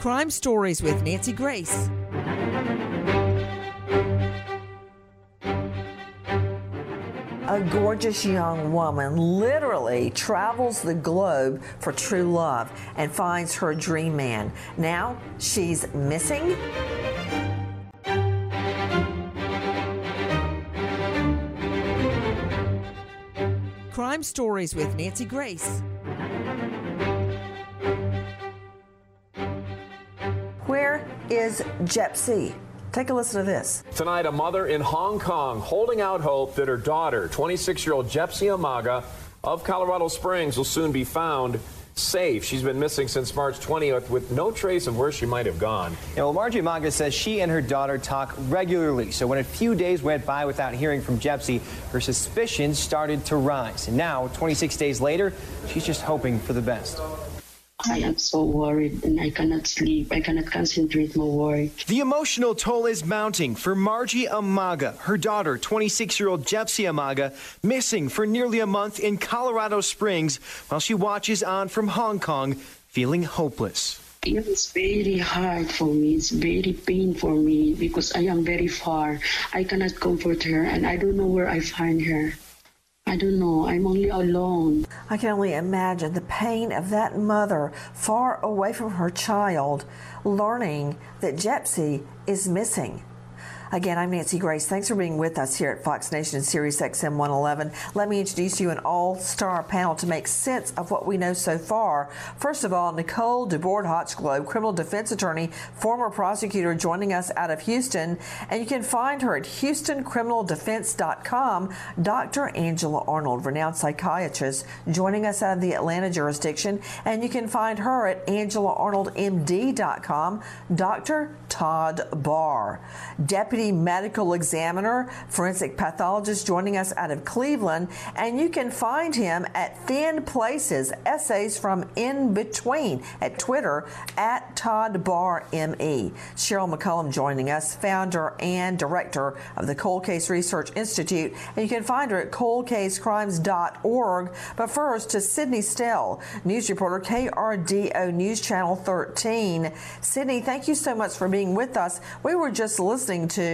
Crime Stories with Nancy Grace. A gorgeous young woman literally travels the globe for true love and finds her dream man. Now she's missing. Crime Stories with Nancy Grace. Where is Jepsy? Take a listen to this. Tonight, a mother in Hong Kong holding out hope that her daughter, 26-year-old Jepsy Amaga of Colorado Springs, will soon be found safe. She's been missing since March 20th with no trace of where she might have gone. Yeah, well, Marjorie Amaga says she and her daughter talk regularly, so when a few days went by without hearing from Jepsy, her suspicions started to rise. And now, 26 days later, she's just hoping for the best. I am so worried and I cannot sleep. I cannot concentrate my work. The emotional toll is mounting for Margie Amaga, her daughter, 26-year-old Jepsy Amaga, missing for nearly a month in Colorado Springs while she watches on from Hong Kong, feeling hopeless. It is very hard for me. It's very pain for me because I am very far. I cannot comfort her and I don't know where I find her. I don't know. I'm only alone. I can only imagine the pain of that mother far away from her child, learning that Jepsy is missing. Again, I'm Nancy Grace. Thanks for being with us here at Fox Nation Sirius XM 111. Let me introduce you an all-star panel to make sense of what we know so far. First of all, Nicole DeBoard-Hotchglobe, criminal defense attorney, former prosecutor, joining us out of Houston. And you can find her at HoustonCriminalDefense.com. Dr. Angela Arnold, renowned psychiatrist, joining us out of the Atlanta jurisdiction. And you can find her at AngelaArnoldMD.com. Dr. Todd Barr, deputy medical examiner, forensic pathologist, joining us out of Cleveland, and you can find him at Thin Places, Essays from In Between, at Twitter, at Todd Barr ME. Cheryl McCollum joining us, founder and director of the Cold Case Research Institute, and you can find her at coldcasecrimes.org. But first, to Sydney Stell, news reporter, KRDO News Channel 13. Sydney, thank you so much for being with us. We were just listening to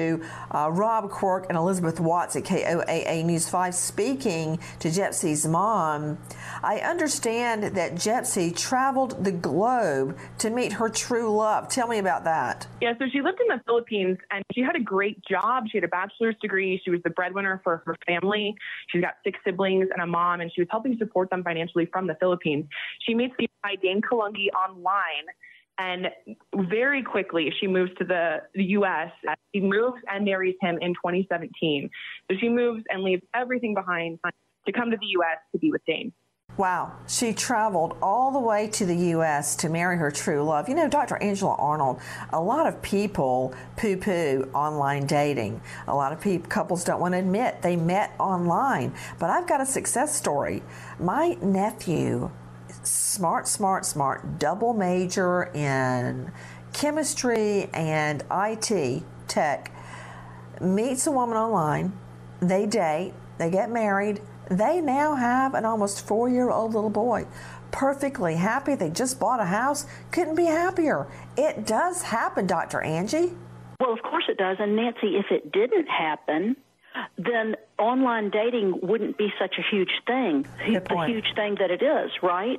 Rob Quirk and Elizabeth Watts at KOAA News 5 speaking to Jepsy's mom. I understand that Jepsy traveled the globe to meet her true love. Tell me about that. Yeah, so she lived in the Philippines and she had a great job. She had a bachelor's degree. She was the breadwinner for her family. She's got 6 siblings and a mom, and she was helping support them financially from the Philippines. She meets the guy, Dane Kalungi, online. And very quickly, she moves to the U.S. She moves and marries him in 2017. So she moves and leaves everything behind to come to the U.S. to be with Dane. Wow. She traveled all the way to the U.S. to marry her true love. You know, Dr. Angela Arnold, a lot of people poo-poo online dating. A lot of couples don't want to admit they met online. But I've got a success story. My nephew smart, double major in chemistry and IT, tech, meets a woman online, they date, they get married, they now have an almost 4-year-old little boy. Perfectly happy, they just bought a house, couldn't be happier. It does happen, Dr. Angie. Well, of course it does, and Nancy, if it didn't happen, then online dating wouldn't be such a huge thing, the huge thing that it is, right?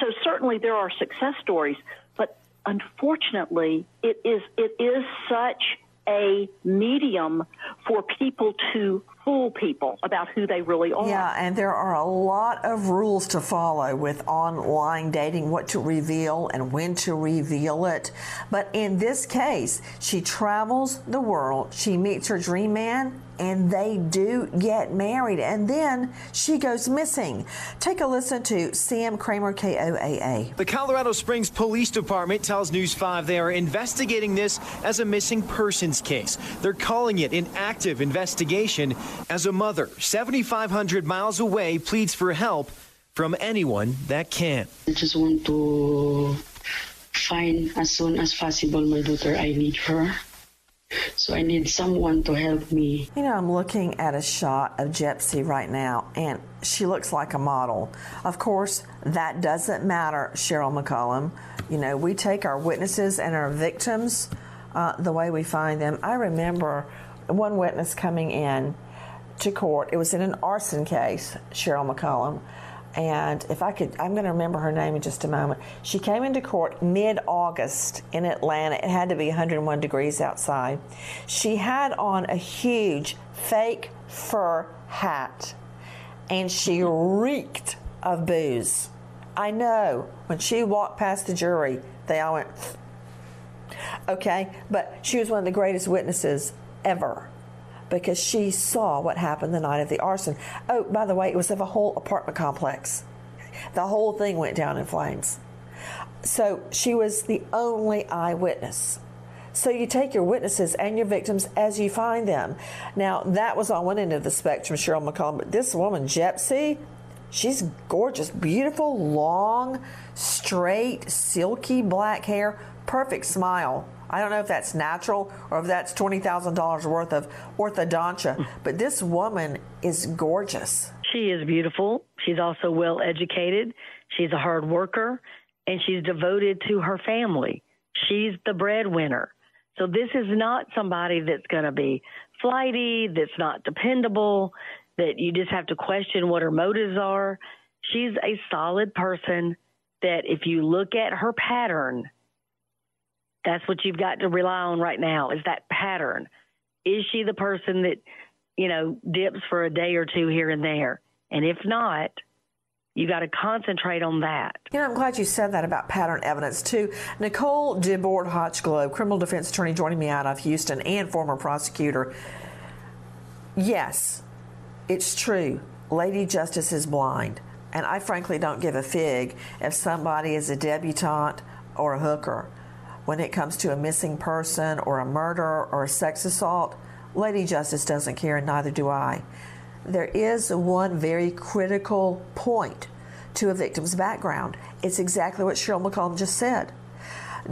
So certainly there are success stories, but unfortunately it is such a medium for people to fool people about who they really are. Yeah, and there are a lot of rules to follow with online dating, what to reveal and when to reveal it. But in this case, she travels the world, she meets her dream man, and they do get married, and then she goes missing. Take a listen to Sam Kramer, KOAA. The Colorado Springs Police Department tells News 5 they are investigating this as a missing persons case. They're calling it an active investigation as a mother 7,500 miles away pleads for help from anyone that can. I just want to find as soon as possible my daughter. I need her. So I need someone to help me. You know, I'm looking at a shot of Jepsy right now, and she looks like a model. Of course, that doesn't matter, Cheryl McCollum. You know, we take our witnesses and our victims the way we find them. I remember one witness coming in to court. It was in an arson case, Cheryl McCollum. And if I could, I'm going to remember her name in just a moment. She came into court mid-August in Atlanta. It had to be 101 degrees outside. She had on a huge fake fur hat, and she reeked of booze. I know. When she walked past the jury, they all went, okay? But she was one of the greatest witnesses ever, because she saw what happened the night of the arson. Oh, by the way, it was of a whole apartment complex. The whole thing went down in flames. So she was the only eyewitness. So you take your witnesses and your victims as you find them. Now, that was on one end of the spectrum, Cheryl McCollum, but this woman, Jepsy, she's gorgeous, beautiful, long, straight, silky black hair, perfect smile. I don't know if that's natural or if that's $20,000 worth of orthodontia, but this woman is gorgeous. She is beautiful. She's also well-educated. She's a hard worker, and she's devoted to her family. She's the breadwinner. So this is not somebody that's going to be flighty, that's not dependable, that you just have to question what her motives are. She's a solid person that if you look at her pattern, that's what you've got to rely on right now, is that pattern. Is she the person that, you know, dips for a day or two here and there? And if not, you got to concentrate on that. You know, I'm glad you said that about pattern evidence, too. Nicole DeBoard-Hotchglobe, criminal defense attorney joining me out of Houston and former prosecutor. Yes, it's true. Lady Justice is blind. And I frankly don't give a fig if somebody is a debutante or a hooker. When it comes to a missing person or a murder or a sex assault, Lady Justice doesn't care, and neither do I. There is one very critical point to a victim's background. It's exactly what Cheryl McCollum just said.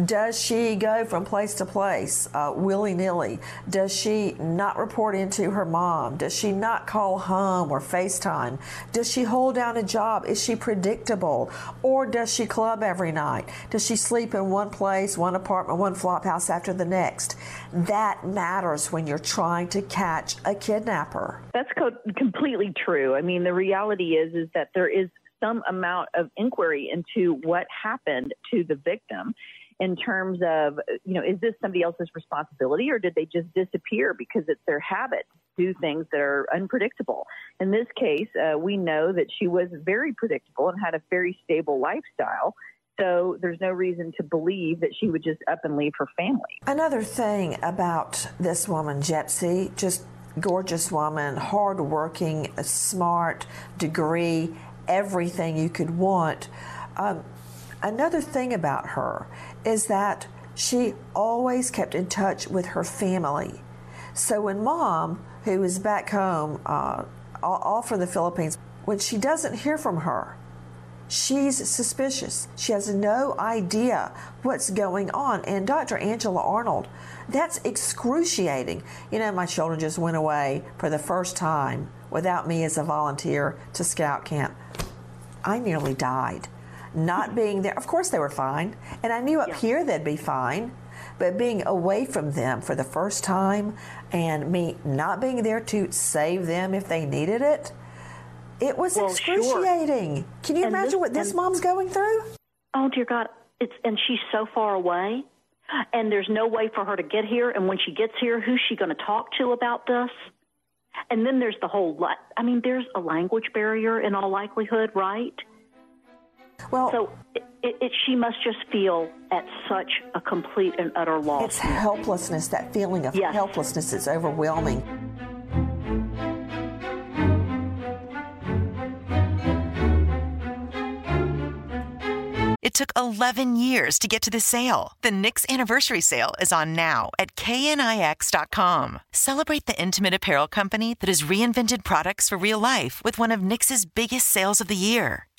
Does she go from place to place willy-nilly? Does she not report into her mom? Does she not call home or FaceTime? Does she hold down a job? Is she predictable? Or does she club every night? Does she sleep in one place, one apartment, one flop house after the next? That matters when you're trying to catch a kidnapper. That's completely true. I mean, the reality is that there is some amount of inquiry into what happened to the victim. In terms of, you know, is this somebody else's responsibility, or did they just disappear because it's their habit to do things that are unpredictable? In this case, we know that she was very predictable and had a very stable lifestyle. So there's no reason to believe that she would just up and leave her family. Another thing about this woman, Jepsy, just gorgeous woman, hardworking, smart, degree, everything you could want. Another thing about her is that she always kept in touch with her family. So when Mom, who is back home, all from the Philippines, when she doesn't hear from her, She's suspicious. She has no idea what's going on. And Dr. Angela Arnold, that's excruciating. You know, my children just went away for the first time without me as a volunteer to scout camp. I nearly died. Not being there, of course they were fine. And I knew up here they'd be fine. But being away from them for the first time and me not being there to save them if they needed it, it was excruciating. Sure. Can you imagine what this mom's going through? Oh, dear God. And she's so far away, and there's no way for her to get here. And when she gets here, who's she going to talk to about this? And then there's the whole lot. I mean, there's a language barrier in all likelihood, right? Well, so she must just feel at such a complete and utter loss. It's helplessness. That feeling of helplessness is overwhelming. It took 11 years to get to this sale. The Knix Anniversary Sale is on now at knix.com. Celebrate the intimate apparel company that has reinvented products for real life with one of Knix's biggest sales of the year.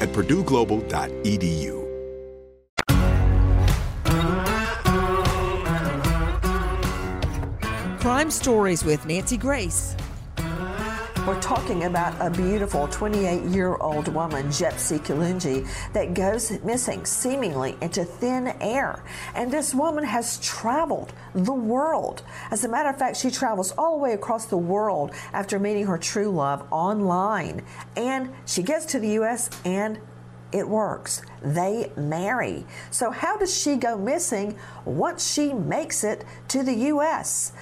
at PurdueGlobal.edu. Crime Stories with Nancy Grace. We're talking about a beautiful 28-year-old woman, Jepsy Kalungi, that goes missing seemingly into thin air. And this woman has traveled the world. As a matter of fact, she travels all the way across the world after meeting her true love online. And she gets to the U.S. and it works. They marry. So how does she go missing once she makes it to the U.S.?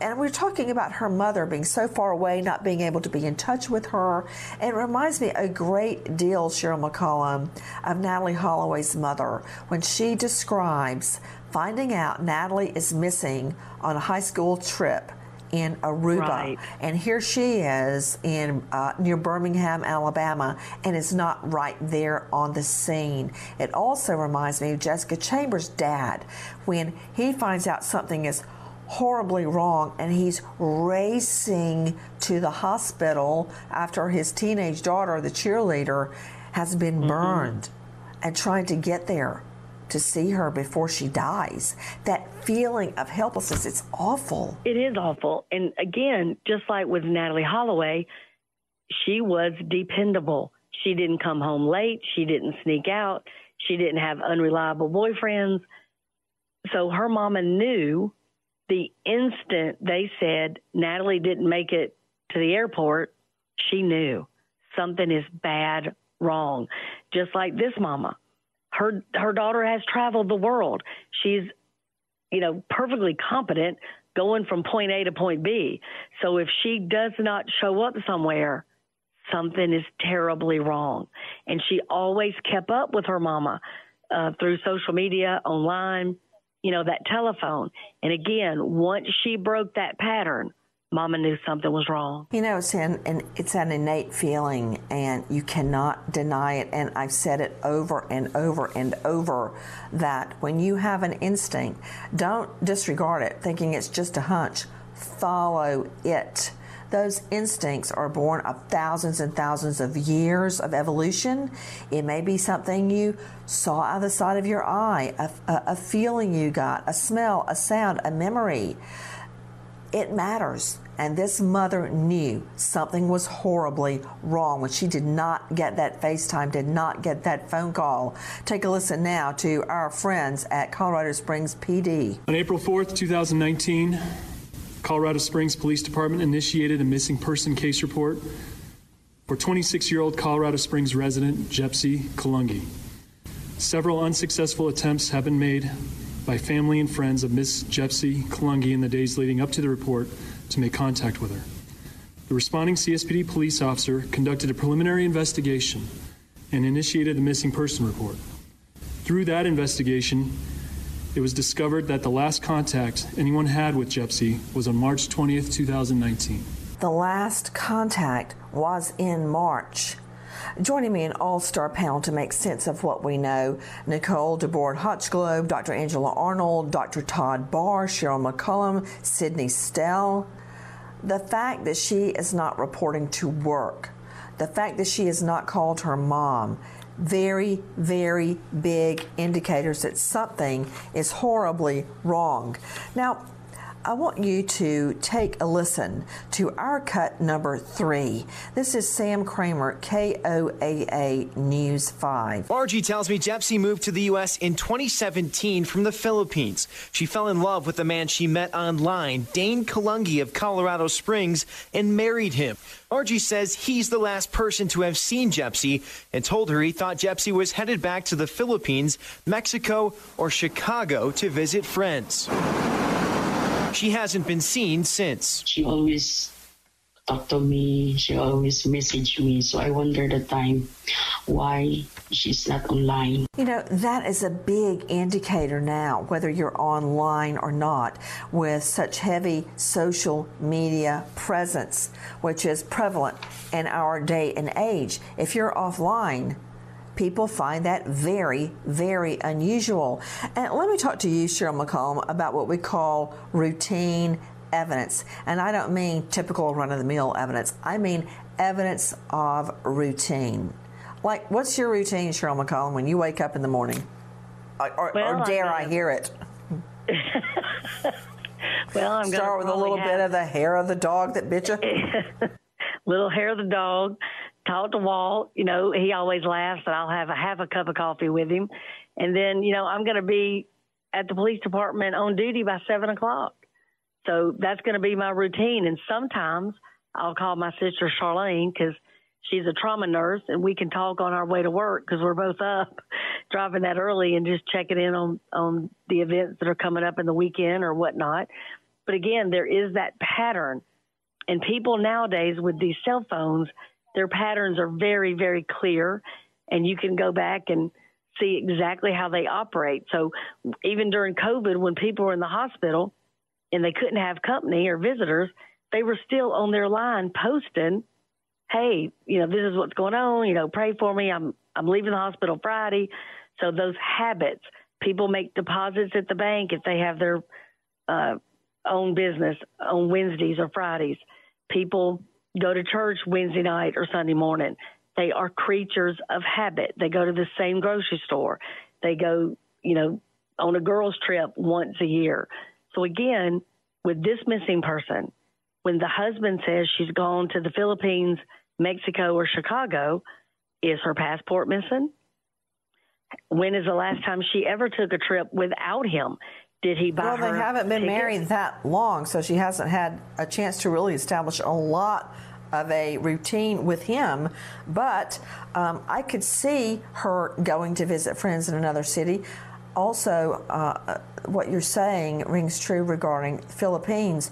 And we're talking about her mother being so far away, not being able to be in touch with her. And it reminds me a great deal, Cheryl McCollum, of Natalie Holloway's mother, when she describes finding out Natalie is missing on a high school trip in Aruba. Right. And here she is in near Birmingham, Alabama, and is not right there on the scene. It also reminds me of Jessica Chambers' dad, when he finds out something is horribly wrong and he's racing to the hospital after his teenage daughter, the cheerleader, has been burned, and trying to get there to see her before she dies. That feeling of helplessness, it's awful. It is awful. And again, just like with Natalie Holloway, she was dependable. She didn't come home late. She didn't sneak out. She didn't have unreliable boyfriends. So her mama knew the instant they said Natalie didn't make it to the airport, she knew something is bad wrong. Just like this mama. Her daughter has traveled the world. She's, you know, perfectly competent going from point A to point B. So if she does not show up somewhere, something is terribly wrong. And she always kept up with her mama through social media, online, you know, that telephone. And again, once she broke that pattern, mama knew something was wrong. You know, it's an innate feeling, and you cannot deny it. And I've said it over and over and over that when you have an instinct, don't disregard it thinking it's just a hunch. Follow it. Those instincts are born of thousands and thousands of years of evolution. It may be something you saw out of the side of your eye, a feeling you got, a smell, a sound, a memory. It matters. And this mother knew something was horribly wrong when she did not get that FaceTime, did not get that phone call. Take a listen now to our friends at Colorado Springs PD. On April 4th, 2019, Colorado Springs Police Department initiated a missing person case report for 26-year-old Colorado Springs resident Jepsy Kalungi. Several unsuccessful attempts have been made by family and friends of Ms. Jepsy Kalungi in the days leading up to the report to make contact with her. The responding CSPD police officer conducted a preliminary investigation and initiated the missing person report. Through that investigation, it was discovered that the last contact anyone had with Jepsy was on March 20th, 2019. The last contact was in March. Joining me, an all-star panel to make sense of what we know: Nicole DeBoard-Hotchglobe, Dr. Angela Arnold, Dr. Todd Barr, Cheryl McCollum, Sydney Stell. The fact that she is not reporting to work, the fact that she has not called her mom, very, very big indicators that something is horribly wrong. Now, I want you to take a listen to our cut number 3. This is Sam Kramer, KOAA News 5. Margie tells me Jepsy moved to the U.S. in 2017 from the Philippines. She fell in love with the man she met online, Dane Kalungi of Colorado Springs, and married him. Margie says he's the last person to have seen Jepsy and told her he thought Jepsy was headed back to the Philippines, Mexico, or Chicago to visit friends. She hasn't been seen since. She always talked to me. She always messaged me. So I wonder the time why she's not online. You know, that is a big indicator now, whether you're online or not, with such heavy social media presence, which is prevalent in our day and age. If you're offline, people find that very, very unusual. And let me talk to you, Cheryl McCollum, about what we call routine evidence. And I don't mean typical run-of-the-mill evidence. I mean evidence of routine. Like, what's your routine, Cheryl McCollum, when you wake up in the morning? Or dare I hear it? Well, I'm going to start with a little bit of the hair of the dog that bit you. Little hair of the dog. Talk to Walt, you know, he always laughs, and I'll have a half a cup of coffee with him. And then, you know, I'm going to be at the police department on duty by 7 o'clock. So that's going to be my routine. And sometimes I'll call my sister Charlene because she's a trauma nurse, and we can talk on our way to work because we're both up driving that early and just checking in on the events that are coming up in the weekend or whatnot. But again, there is that pattern. And people nowadays with these cell phones, their patterns are very, very clear, and you can go back and see exactly how they operate. So even during COVID, when people were in the hospital and they couldn't have company or visitors, they were still on their line posting, hey, you know, this is what's going on, you know, pray for me, I'm leaving the hospital Friday. So those habits, people make deposits at the bank if they have their own business on Wednesdays or Fridays. People go to church Wednesday night or Sunday morning. They are creatures of habit. They go to the same grocery store. They go, you know, on a girls' trip once a year. So again, with this missing person, when the husband says she's gone to the Philippines, Mexico, or Chicago, is her passport missing? When is the last time she ever took a trip without him? Did he buy her? Well, they haven't been married that long, so she hasn't had a chance to really establish a lot of a routine with him. But I could see her going to visit friends in another city. Also, what you're saying rings true regarding Philippines.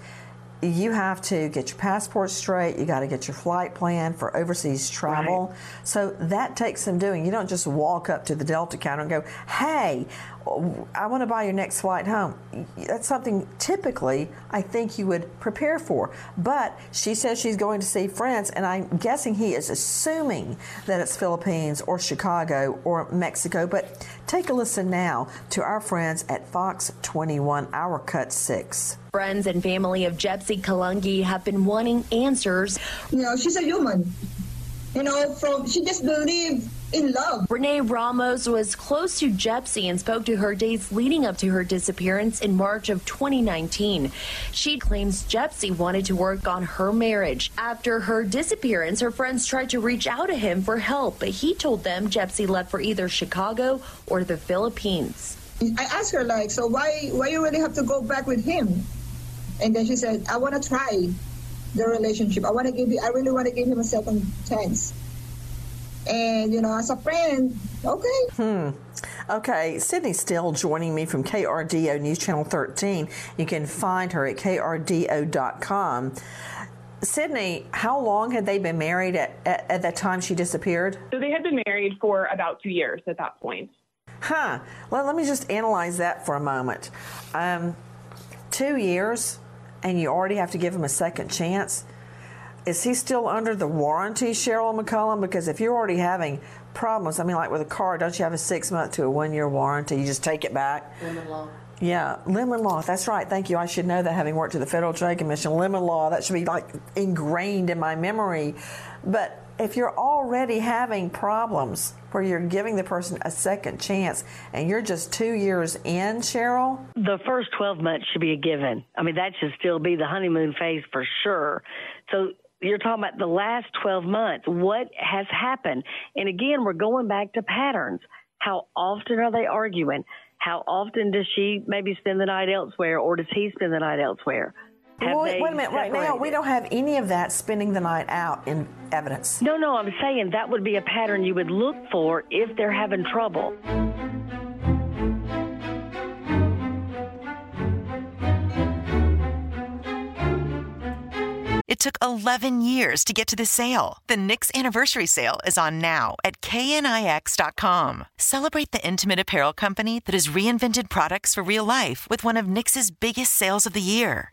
you have to get your passport straight. You got to get your flight plan for overseas travel. Right. So that takes some doing. You don't just walk up to the Delta counter and go, hey, I want to buy your next flight home. That's something typically I think you would prepare for. But she says she's going to see friends, and I'm guessing he is assuming that it's Philippines or Chicago or Mexico. But take a listen now to our friends at Fox 21, our Cut 6. Friends and family of Jepsy Kalungi have been wanting answers. You know, she's a human. You know, she just believed in love. Renee Ramos was close to Jepsy and spoke to her days leading up to her disappearance in March of 2019. She claims Jepsy wanted to work on her marriage. After her disappearance, her friends tried to reach out to him for help, but he told them Jepsy left for either Chicago or the Philippines. I asked her, like, so why you really have to go back with him? And then she said, I want to try the relationship. I really want to give him a second chance. And, you know, as a friend, okay. Okay, Sydney Stell joining me from KRDO News Channel 13. You can find her at krdo.com. Sydney, how long had they been married at the time she disappeared? So they had been married for about 2 years at that point. Huh. Well, let me just analyze that for a moment. 2 years, and you already have to give him a second chance. Is he still under the warranty, Cheryl McCollum? Because if you're already having problems, I mean, like with a car, don't you have a 6-month to a 1-year warranty? You just take it back. Lemon law. Yeah, lemon law. That's right. Thank you. I should know that, having worked at the Federal Trade Commission. Lemon law, that should be like ingrained in my memory. But if you're already having problems where you're giving the person a second chance and you're just 2 years in, Cheryl? The first 12 months should be a given. I mean, that should still be the honeymoon phase for sure. So you're talking about the last 12 months. What has happened? And again, we're going back to patterns. How often are they arguing? How often does she maybe spend the night elsewhere, or does he spend the night elsewhere? Well, wait a minute. Right now, we don't have any of that spending the night out in evidence. No, I'm saying that would be a pattern you would look for if they're having trouble. It took 11 years to get to this sale. The Knix Anniversary Sale is on now at knix.com. Celebrate the intimate apparel company that has reinvented products for real life with one of Knix's biggest sales of the year.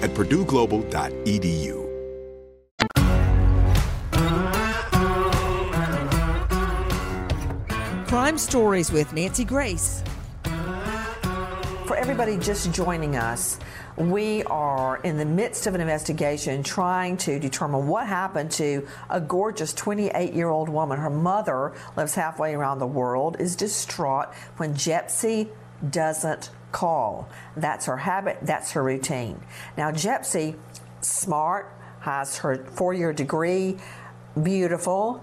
at PurdueGlobal.edu. Crime Stories with Nancy Grace. For everybody just joining us, we are in the midst of an investigation trying to determine what happened to a gorgeous 28-year-old woman. Her mother lives halfway around the world, is distraught when Jepsy doesn't call. That's her habit. That's her routine. Now, Jepsy smart, has her four-year degree, beautiful.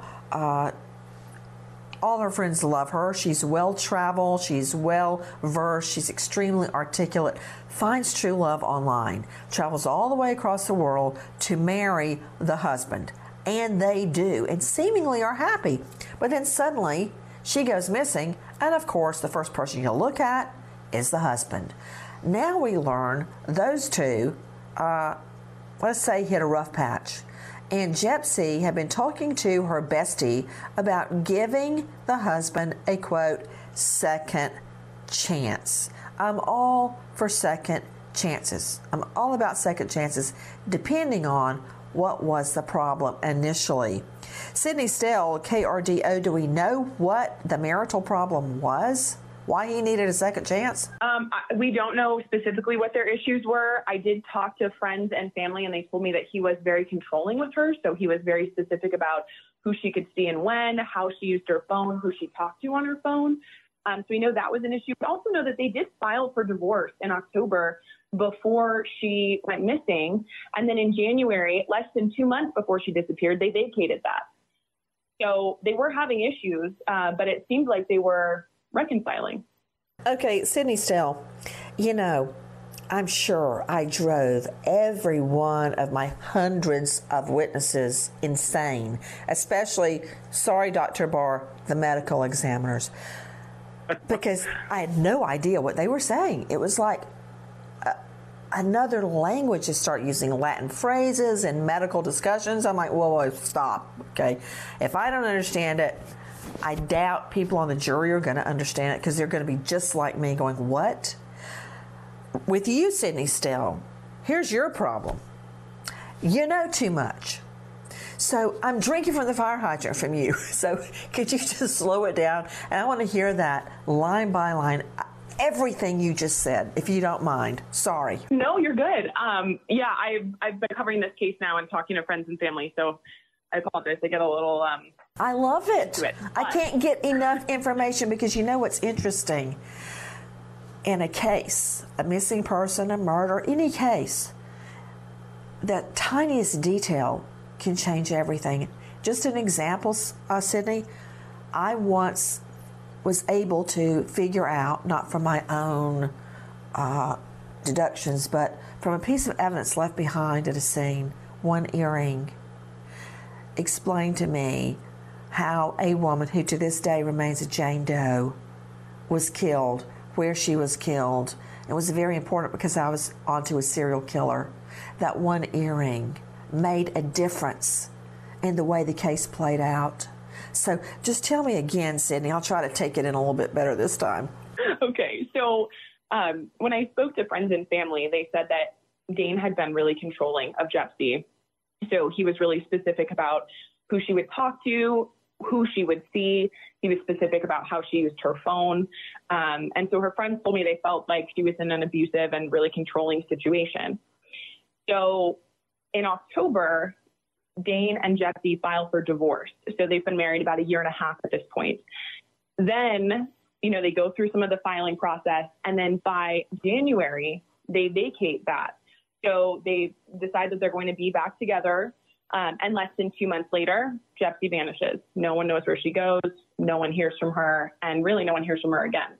All her friends love her. She's well-traveled. She's well-versed. She's extremely articulate. Finds true love online. Travels all the way across the world to marry the husband. And they do. And seemingly are happy. But then suddenly she goes missing. And, of course, the first person you'll look at is the husband. Now we learn those two, let's say, hit a rough patch. And Jepsy had been talking to her bestie about giving the husband a, quote, second chance. I'm all for second chances. I'm all about second chances, depending on what was the problem initially. Sydney Stell, KRDO, do we know what the marital problem was? Why he needed a second chance? We don't know specifically what their issues were. I did talk to friends and family, and they told me that he was very controlling with her. So he was very specific about who she could see and when, how she used her phone, who she talked to on her phone. So we know that was an issue. We also know that they did file for divorce in October before she went missing. And then in January, less than 2 months before she disappeared, they vacated that. So they were having issues, but it seemed like they were reconciling. Okay, Sydney Stell, you know, I'm sure I drove every one of my hundreds of witnesses insane, especially, sorry, Dr. Barr, the medical examiners, because I had no idea what they were saying. It was like another language to start using Latin phrases and medical discussions. I'm like, whoa, stop, okay? If I don't understand it, I doubt people on the jury are going to understand it because they're going to be just like me going, what? With you, Sydney Stell, here's your problem. You know too much. So I'm drinking from the fire hydrant from you. So could you just slow it down? And I want to hear that line by line, everything you just said, if you don't mind. Sorry. No, you're good. Yeah, I've been covering this case now and talking to friends and family. So I apologize. I get a little... I love it. I can't get enough information because you know what's interesting? In a case, a missing person, a murder, any case, that tiniest detail can change everything. Just an example, Sydney, I once was able to figure out, not from my own deductions, but from a piece of evidence left behind at a scene, one earring explained to me how a woman who to this day remains a Jane Doe was killed, where she was killed. It was very important because I was onto a serial killer. That one earring made a difference in the way the case played out. So just tell me again, Sydney. I'll try to take it in a little bit better this time. Okay. So when I spoke to friends and family, they said that Dane had been really controlling of Jepsy. So he was really specific about who she would talk to, who she would see. He was specific about how she used her phone. And so her friends told me they felt like she was in an abusive and really controlling situation. So in October, Dane and Jepsy filed for divorce. So they've been married about 1.5 years at this point. Then, you know, they go through some of the filing process. And then by January, they vacate that. So they decide that they're going to be back together. And less than 2 months later, Jepsy vanishes. No one knows where she goes. No one hears from her. And really no one hears from her again.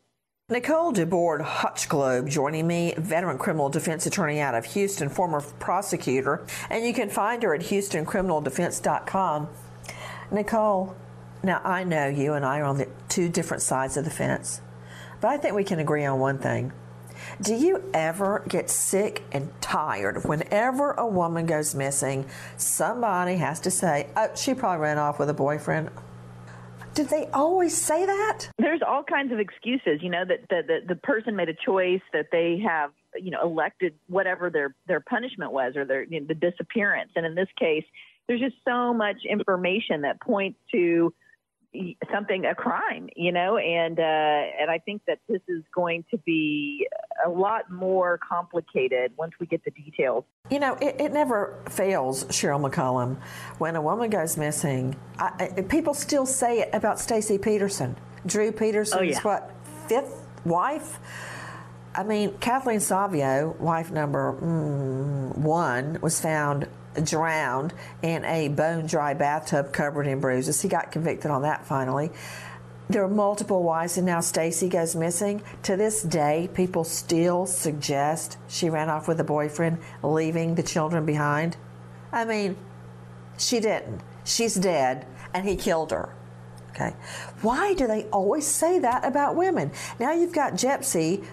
Nicole DeBoard-Hotchglobe joining me, veteran criminal defense attorney out of Houston, former prosecutor. And you can find her at HoustonCriminalDefense.com. Nicole, now I know you and I are on the two different sides of the fence. But I think we can agree on one thing. Do you ever get sick and tired of whenever a woman goes missing, somebody has to say, oh, she probably ran off with a boyfriend? Did they always say that? There's all kinds of excuses, you know, that the person made a choice, that they have, you know, elected whatever their punishment was or their the disappearance. And in this case, there's just so much information that points to something, a crime, you know, and I think that this is going to be a lot more complicated once we get the details. You know, it never fails, Cheryl McCollum, when a woman goes missing. People still say it about Stacey Peterson, Drew Peterson's, what, fifth wife? I mean, Kathleen Savio, wife number one, was found drowned in a bone-dry bathtub covered in bruises. He got convicted on that finally. There are multiple wives, and now Stacy goes missing. To this day, people still suggest she ran off with a boyfriend, leaving the children behind. I mean, she didn't. She's dead, and he killed her. Okay. Why do they always say that about women? Now you've got Jepsy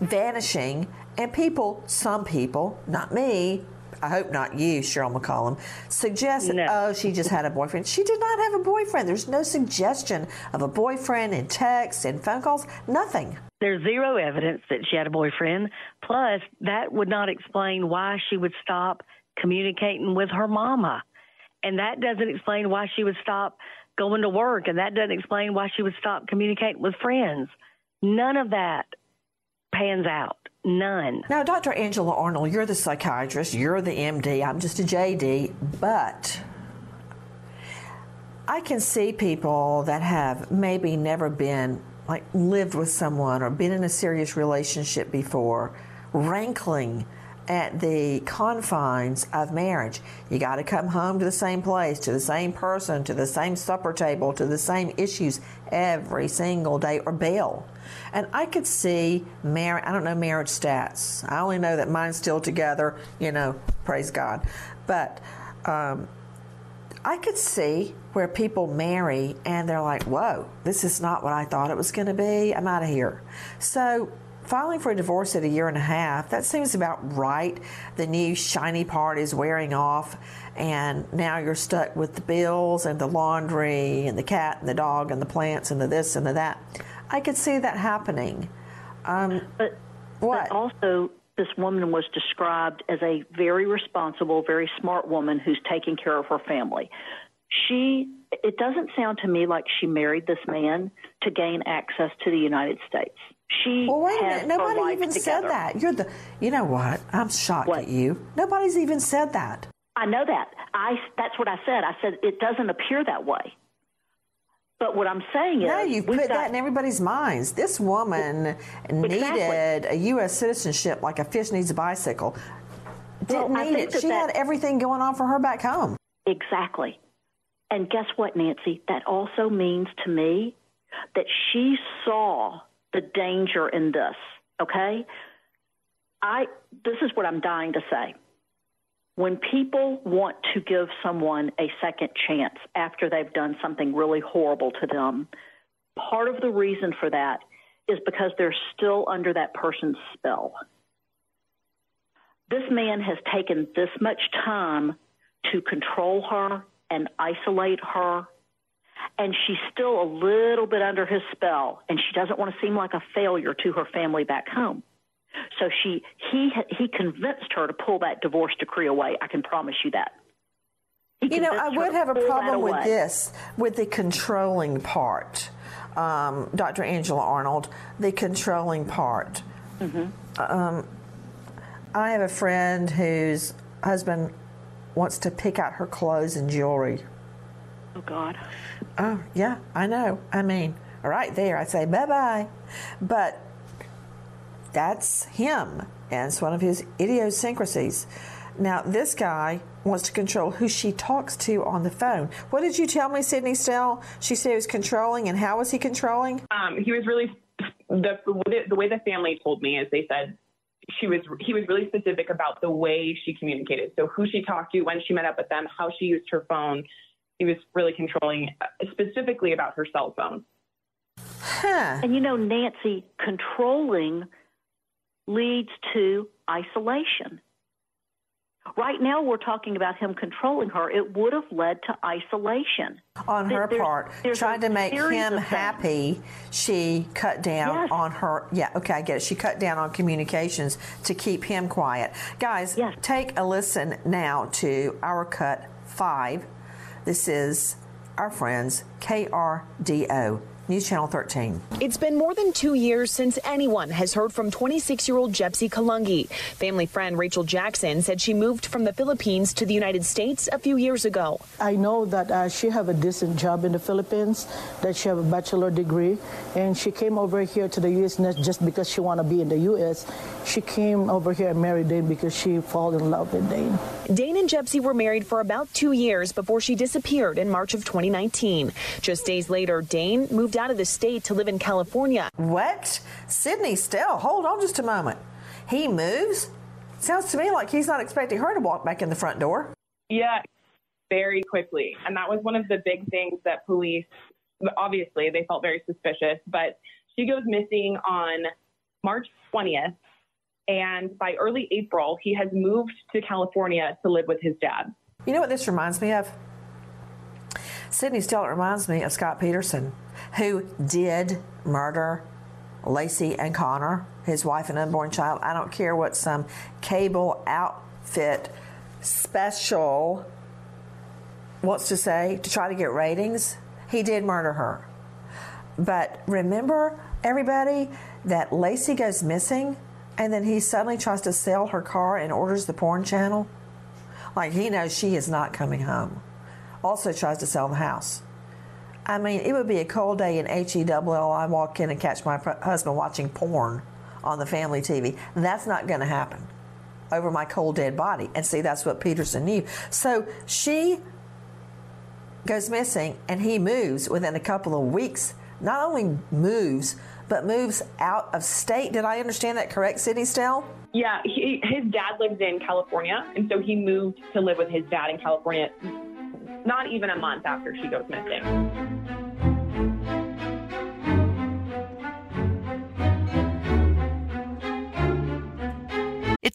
vanishing, and people, some people, not me, I hope not you, Cheryl McCollum, suggested, oh, she just had a boyfriend. She did not have a boyfriend. There's no suggestion of a boyfriend in texts and phone calls, nothing. There's zero evidence that she had a boyfriend. Plus, that would not explain why she would stop communicating with her mama. And that doesn't explain why she would stop going to work. And that doesn't explain why she would stop communicating with friends. None of that pans out. None. Now, Dr. Angela Arnold, you're the psychiatrist, you're the MD, I'm just a JD, but I can see people that have maybe never been, like, lived with someone or been in a serious relationship before, rankling at the confines of marriage. You got to come home to the same place, to the same person, to the same supper table, to the same issues every single day, or bail. And I could see marriage, I don't know marriage stats. I only know that mine's still together, you know, praise God. But I could see where people marry and they're like, whoa, this is not what I thought it was going to be. I'm out of here. So filing for a divorce at 1.5 years, that seems about right. The new shiny part is wearing off, and now you're stuck with the bills and the laundry and the cat and the dog and the plants and the this and the that. I could see that happening. But also, this woman was described as a very responsible, very smart woman who's taking care of her family. It doesn't sound to me like she married this man to gain access to the United States. Well, wait a minute. Nobody even said that. You know what? I'm shocked at you. Nobody's even said that. I know that. That's what I said. I said it doesn't appear that way. But what I'm saying is... No, you put that in everybody's minds. This woman needed a U.S. citizenship like a fish needs a bicycle. Didn't need it. She had everything going on for her back home. Exactly. And guess what, Nancy? That also means to me that she saw the danger in this, okay? This is what I'm dying to say. When people want to give someone a second chance after they've done something really horrible to them, part of the reason for that is because they're still under that person's spell. This man has taken this much time to control her and isolate her, and she's still a little bit under his spell, and she doesn't want to seem like a failure to her family back home. So he convinced her to pull that divorce decree away. I can promise you that. You know, I would have a problem with this, with the controlling part, Dr. Angela Arnold, the controlling part. Mm-hmm. I have a friend whose husband wants to pick out her clothes and jewelry. Oh, God. Oh, yeah, I know. I mean, right there, I say bye-bye. But... that's him, and it's one of his idiosyncrasies. Now, this guy wants to control who she talks to on the phone. What did you tell me, Sydney Stell? She said he was controlling, and how was he controlling? He was really, the way the family told me is they said he was really specific about the way she communicated. So who she talked to, when she met up with them, how she used her phone. He was really controlling, specifically about her cell phone. Huh. And you know, Nancy, controlling leads to isolation. Right now we're talking about him controlling her. It would have led to isolation. On her part, trying to make him happy, she cut down on her... Yeah, okay, I get it. She cut down on communications to keep him quiet. Guys, take a listen now to our cut 5. This is our friends, KRDO. News Channel 13. It's been more than 2 years since anyone has heard from 26-year-old Jepsy Kalungi. Family friend Rachel Jackson said she moved from the Philippines to the United States a few years ago. I know that she have a decent job in the Philippines, that she have a bachelor degree, and she came over here to the U.S. not just because she want to be in the U.S. She came over here and married Dane because she fall in love with Dane. Dane and Jepsy were married for about 2 years before she disappeared in March of 2019. Just days later, Dane moved out of the state to live in California. What? Sydney Stell, hold on just a moment. He moves? Sounds to me like he's not expecting her to walk back in the front door. Yeah, very quickly. And that was one of the big things that police, obviously, they felt very suspicious. But she goes missing on March 20th. And by early April, he has moved to California to live with his dad. You know what this reminds me of? Sydney Stell reminds me of Scott Peterson, who did murder Lacey and Connor, his wife and unborn child. I don't care what some cable outfit special wants to say to try to get ratings. He did murder her. But remember, everybody, that Lacey goes missing and then he suddenly tries to sell her car and orders the porn channel. Like he knows she is not coming home. Also tries to sell the house. I mean, it would be a cold day in H-E-double-L-I walk in and catch my husband watching porn on the family TV. That's not going to happen over my cold dead body. And see, that's what Peterson knew. So she goes missing and he moves within a couple of weeks. Not only moves, but moves out of state. Did I understand that correct, Sydney Stell? Yeah, his dad lives in California, and so he moved to live with his dad in California. Not even a month after she goes missing. It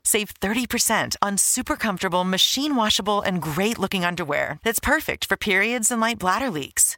Save 30% on super comfortable, machine-washable, and great-looking underwear that's perfect for periods and light bladder leaks.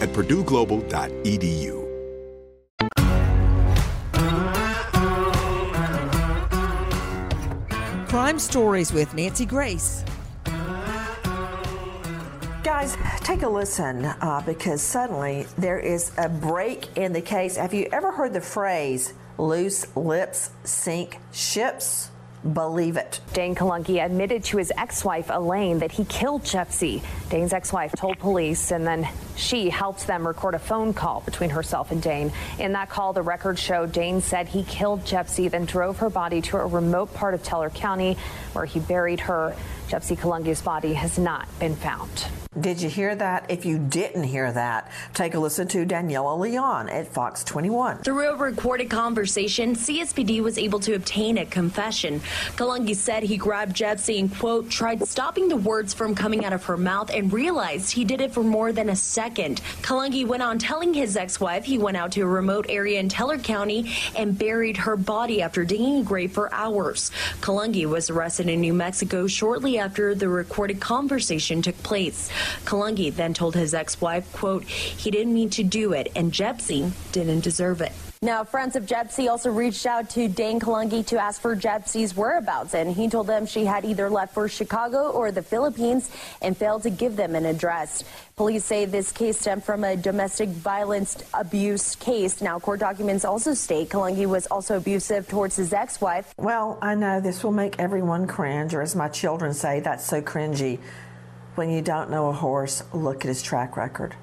at PurdueGlobal.edu. Crime Stories with Nancy Grace. Guys, take a listen because suddenly there is a break in the case. Have you ever heard the phrase, loose lips sink ships? Believe it. Dane Kalungi admitted to his ex-wife, Elaine, that he killed Jepsy. Dane's ex-wife told police, and then she helped them record a phone call between herself and Dane. In that call, the record showed Dane said he killed Jepsy, then drove her body to a remote part of Teller County where he buried her. Jepsy Kalungi's body has not been found. Did you hear that? If you didn't hear that, take a listen to Daniela Leon at Fox 21. Through a recorded conversation, CSPD was able to obtain a confession. Kalungi said he grabbed Jepsy and, quote, tried stopping the words from coming out of her mouth and realized he did it for more than a second. Kalungi went on telling his ex-wife he went out to a remote area in Teller County and buried her body after digging a grave for hours. Kalungi was arrested in New Mexico shortly after the recorded conversation took place. Kalungi then told his ex-wife, quote, he didn't mean to do it and Jepsy didn't deserve it. Now, friends of Jepsy also reached out to Dane Kalungi to ask for Jepsy's whereabouts, and he told them she had either left for Chicago or the Philippines and failed to give them an address. Police say this case stemmed from a domestic violence abuse case. Now, court documents also state Kalungi was also abusive towards his ex-wife. Well, I know this will make everyone cringe, or as my children say, that's so cringy. When you don't know a horse, look at his track record.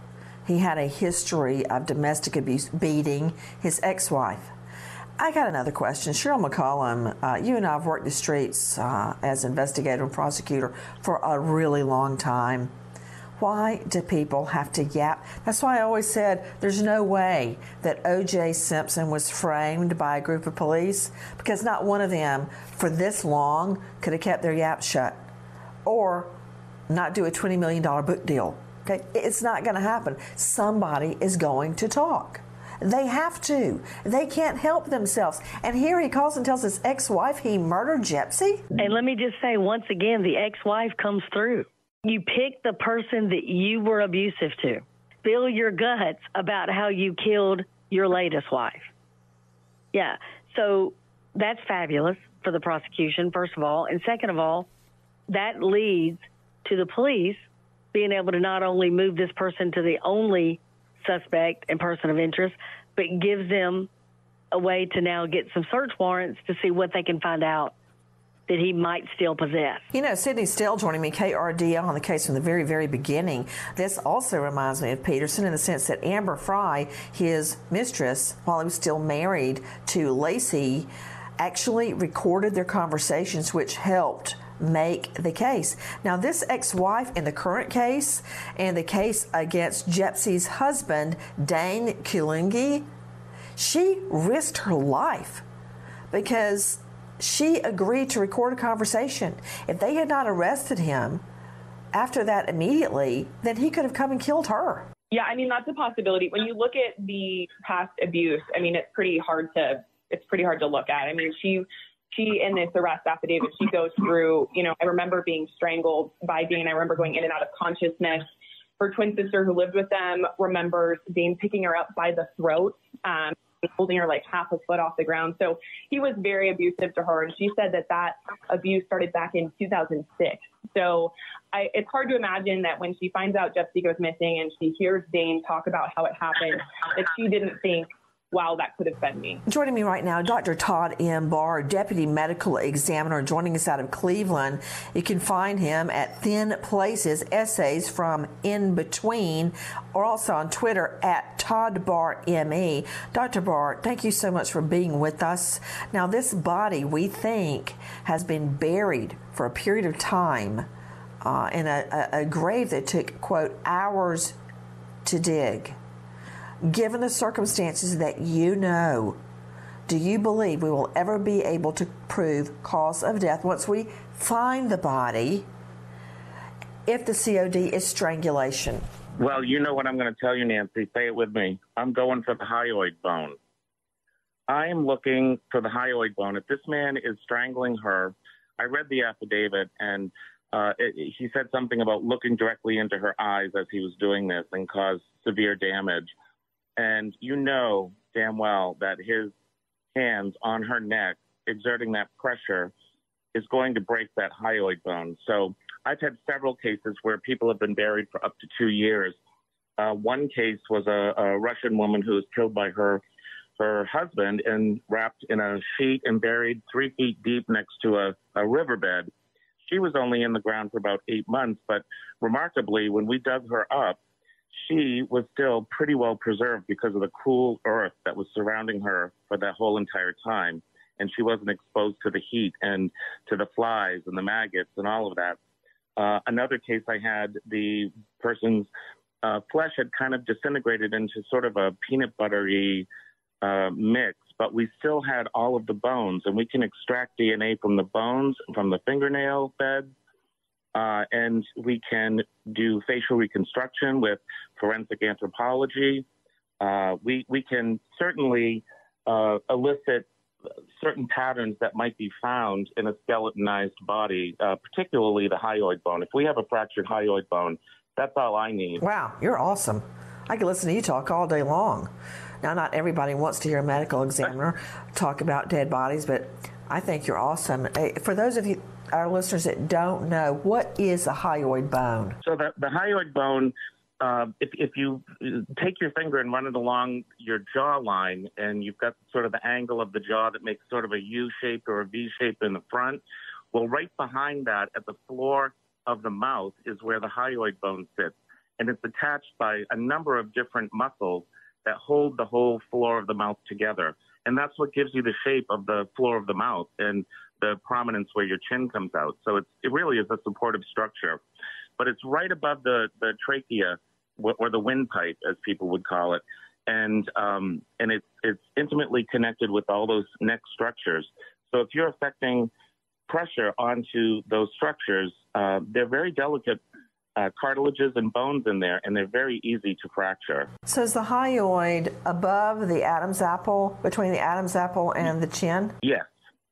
He had a history of domestic abuse, beating his ex-wife. I got another question. Cheryl McCollum, you and I have worked the streets as investigator and prosecutor for a really long time. Why do people have to yap? That's why I always said there's no way that O.J. Simpson was framed by a group of police, because not one of them for this long could have kept their yap shut or not do a $20 million book deal. Okay? It's not going to happen. Somebody is going to talk. They have to. They can't help themselves. And here he calls and tells his ex-wife he murdered Jepsy. And let me just say, once again, the ex-wife comes through. You pick the person that you were abusive to. Spill your guts about how you killed your latest wife. Yeah, so that's fabulous for the prosecution, first of all. And second of all, that leads to the police being able to not only move this person to the only suspect and person of interest, but gives them a way to now get some search warrants to see what they can find out that he might still possess. You know, Sydney Stell joining me, KRDO, on the case from the very, very beginning. This also reminds me of Peterson in the sense that Amber Fry, his mistress, while he was still married to Lacey, actually recorded their conversations, which helped make the case. Now, this ex-wife in the current case and the case against Jepsy's husband, Dane Kalungi, she risked her life because she agreed to record a conversation. If they had not arrested him after that immediately, then he could have come and killed her. Yeah, I mean, that's a possibility. When you look at the past abuse, I mean, it's pretty hard to look at. I mean, she, in this arrest affidavit, she goes through, you know, I remember being strangled by Dane. I remember going in and out of consciousness. Her twin sister who lived with them remembers Dane picking her up by the throat, holding her like half a foot off the ground. So he was very abusive to her. And she said that that abuse started back in 2006. So it's hard to imagine that when she finds out Jepsy goes missing and she hears Dane talk about how it happened, that she didn't think, wow, that could have been me. Joining me right now, Dr. Todd M. Barr, Deputy Medical Examiner, joining us out of Cleveland. You can find him at Thin Places, Essays from In Between, or also on Twitter at Todd Barr ME. Dr. Barr, thank you so much for being with us. Now, this body, we think, has been buried for a period of time in a grave that took, quote, hours to dig. Given the circumstances that you know, do you believe we will ever be able to prove cause of death once we find the body if the COD is strangulation? Well, you know what I'm going to tell you, Nancy. Say it with me. I'm going for the hyoid bone. I am looking for the hyoid bone. If this man is strangling her, I read the affidavit, and he said something about looking directly into her eyes as he was doing this and caused severe damage. And you know damn well that his hands on her neck, exerting that pressure, is going to break that hyoid bone. So I've had several cases where people have been buried for up to 2 years. One case was a Russian woman who was killed by her husband and wrapped in a sheet and buried 3 feet deep next to a riverbed. She was only in the ground for about 8 months, but remarkably, when we dug her up, she was still pretty well preserved because of the cool earth that was surrounding her for that whole entire time. And she wasn't exposed to the heat and to the flies and the maggots and all of that. Another case I had, the person's flesh had kind of disintegrated into sort of a peanut buttery mix, but we still had all of the bones, and we can extract DNA from the bones, from the fingernail beds, and we can do facial reconstruction with forensic anthropology. We can certainly elicit certain patterns that might be found in a skeletonized body, particularly the hyoid bone. If we have a fractured hyoid bone, that's all I need. Wow, you're awesome. I could listen to you talk all day long. Now, not everybody wants to hear a medical examiner talk about dead bodies, but I think you're awesome. For those of you, our listeners, that don't know, what is a hyoid bone? So the hyoid bone, if you take your finger and run it along your jawline, and you've got sort of the angle of the jaw that makes sort of a U shape or a V shape in the front, well, right behind that at the floor of the mouth is where the hyoid bone sits. And it's attached by a number of different muscles that hold the whole floor of the mouth together. And that's what gives you the shape of the floor of the mouth and the prominence where your chin comes out. So it really is a supportive structure. But it's right above the trachea, or the windpipe, as people would call it. And it's intimately connected with all those neck structures. So if you're affecting pressure onto those structures, they're very delicate cartilages and bones in there, and they're very easy to fracture. So is the hyoid above the Adam's apple, between the Adam's apple and the chin? Yes,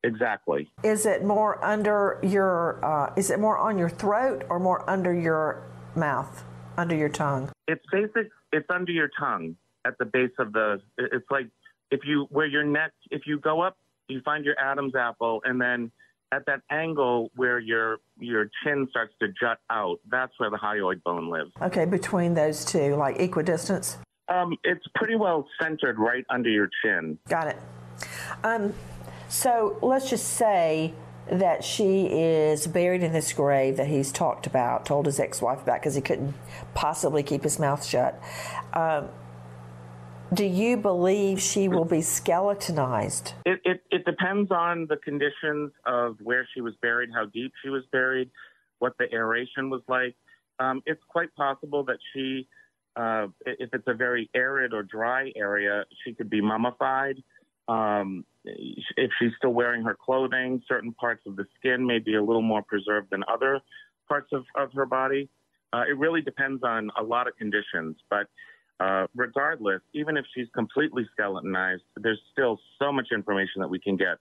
exactly. Is it more under your, is it more on your throat or more under your mouth, under your tongue? It's basic. It's under your tongue at the base of the, it's like if you, where your neck, if you go up, you find your Adam's apple, and then at that angle where your chin starts to jut out, that's where the hyoid bone lives. Okay, between those two, like equidistant? It's pretty well centered right under your chin. Got it. So let's just say that she is buried in this grave that he's talked about, told his ex-wife about because he couldn't possibly keep his mouth shut. Do you believe she will be skeletonized? It depends on the conditions of where she was buried, how deep she was buried, what the aeration was like. It's quite possible that she, if it's a very arid or dry area, she could be mummified. If she's still wearing her clothing, certain parts of the skin may be a little more preserved than other parts of her body. It really depends on a lot of conditions, but regardless, even if she's completely skeletonized, there's still so much information that we can get.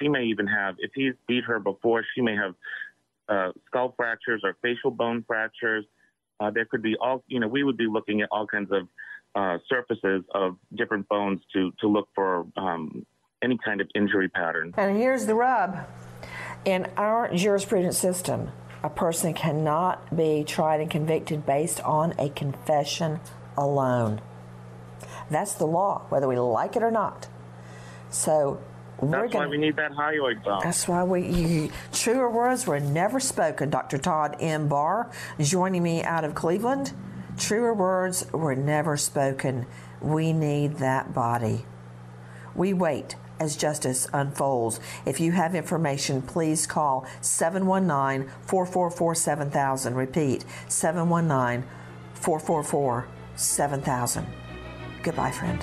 She may even have, if he's beat her before, she may have skull fractures or facial bone fractures. There could be all, we would be looking at all kinds of surfaces of different bones to look for any kind of injury pattern. And here's the rub. In our jurisprudence system, a person cannot be tried and convicted based on a confession alone. That's the law, whether we like it or not. So that's why we need that hyoid bone. That's why truer words were never spoken. Dr. Todd M. Barr joining me out of Cleveland. Truer words were never spoken. We need that body. We wait as justice unfolds. If you have information, please call 719-444-7000. Repeat, 719-444-7000. Goodbye, friend.